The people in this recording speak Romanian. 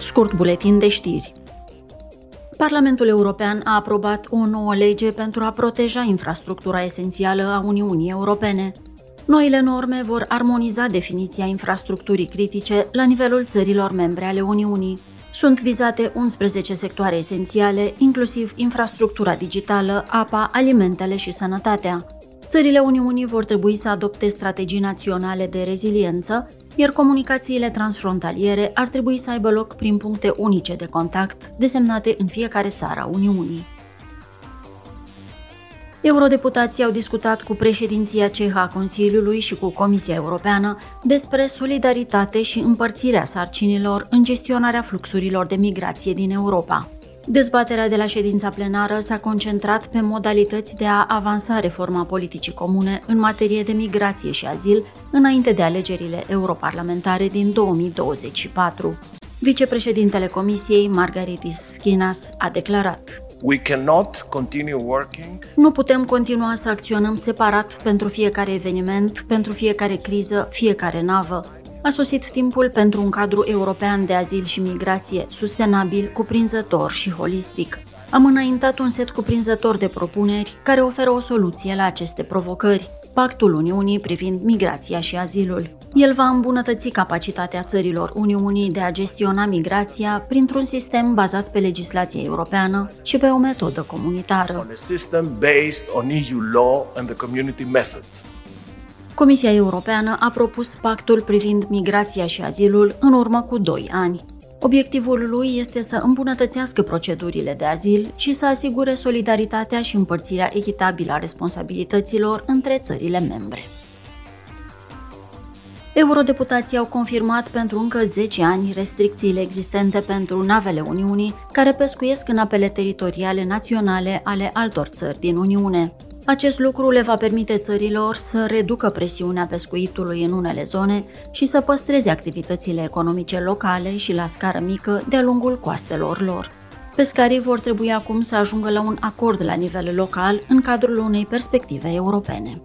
Scurt buletin de știri. Parlamentul European a aprobat o nouă lege pentru a proteja infrastructura esențială a Uniunii Europene. Noile norme vor armoniza definiția infrastructurii critice la nivelul țărilor membre ale Uniunii. Sunt vizate 11 sectoare esențiale, inclusiv infrastructura digitală, apa, alimentele și sănătatea. Țările Uniunii vor trebui să adopte strategii naționale de reziliență, iar comunicațiile transfrontaliere ar trebui să aibă loc prin puncte unice de contact, desemnate în fiecare țară a Uniunii. Eurodeputații au discutat cu președinția cehă a Consiliului și cu Comisia Europeană despre solidaritate și împărțirea sarcinilor în gestionarea fluxurilor de migrație din Europa. Dezbaterea de la ședința plenară s-a concentrat pe modalități de a avansa reforma politicii comune în materie de migrație și azil înainte de alegerile europarlamentare din 2024. Vicepreședintele Comisiei, Margaritis Schinas, a declarat: Nu putem continua să acționăm separat pentru fiecare eveniment, pentru fiecare criză, fiecare navă. A sosit timpul pentru un cadru european de azil și migrație sustenabil, cuprinzător și holistic. Am înaintat un set cuprinzător de propuneri care oferă o soluție la aceste provocări, Pactul Uniunii privind migrația și azilul. El va îmbunătăți capacitatea țărilor Uniunii de a gestiona migrația printr-un sistem bazat pe legislația europeană și pe o metodă comunitară. Comisia Europeană a propus pactul privind migrația și azilul în urmă cu 2 ani. Obiectivul lui este să îmbunătățească procedurile de azil și să asigure solidaritatea și împărțirea echitabilă a responsabilităților între țările membre. Eurodeputații au confirmat pentru încă 10 ani restricțiile existente pentru navele Uniunii care pescuiesc în apele teritoriale naționale ale altor țări din Uniune. Acest lucru le va permite țărilor să reducă presiunea pescuitului în unele zone și să păstreze activitățile economice locale și la scară mică de-a lungul coastelor lor. Pescarii vor trebui acum să ajungă la un acord la nivel local în cadrul unei perspective europene.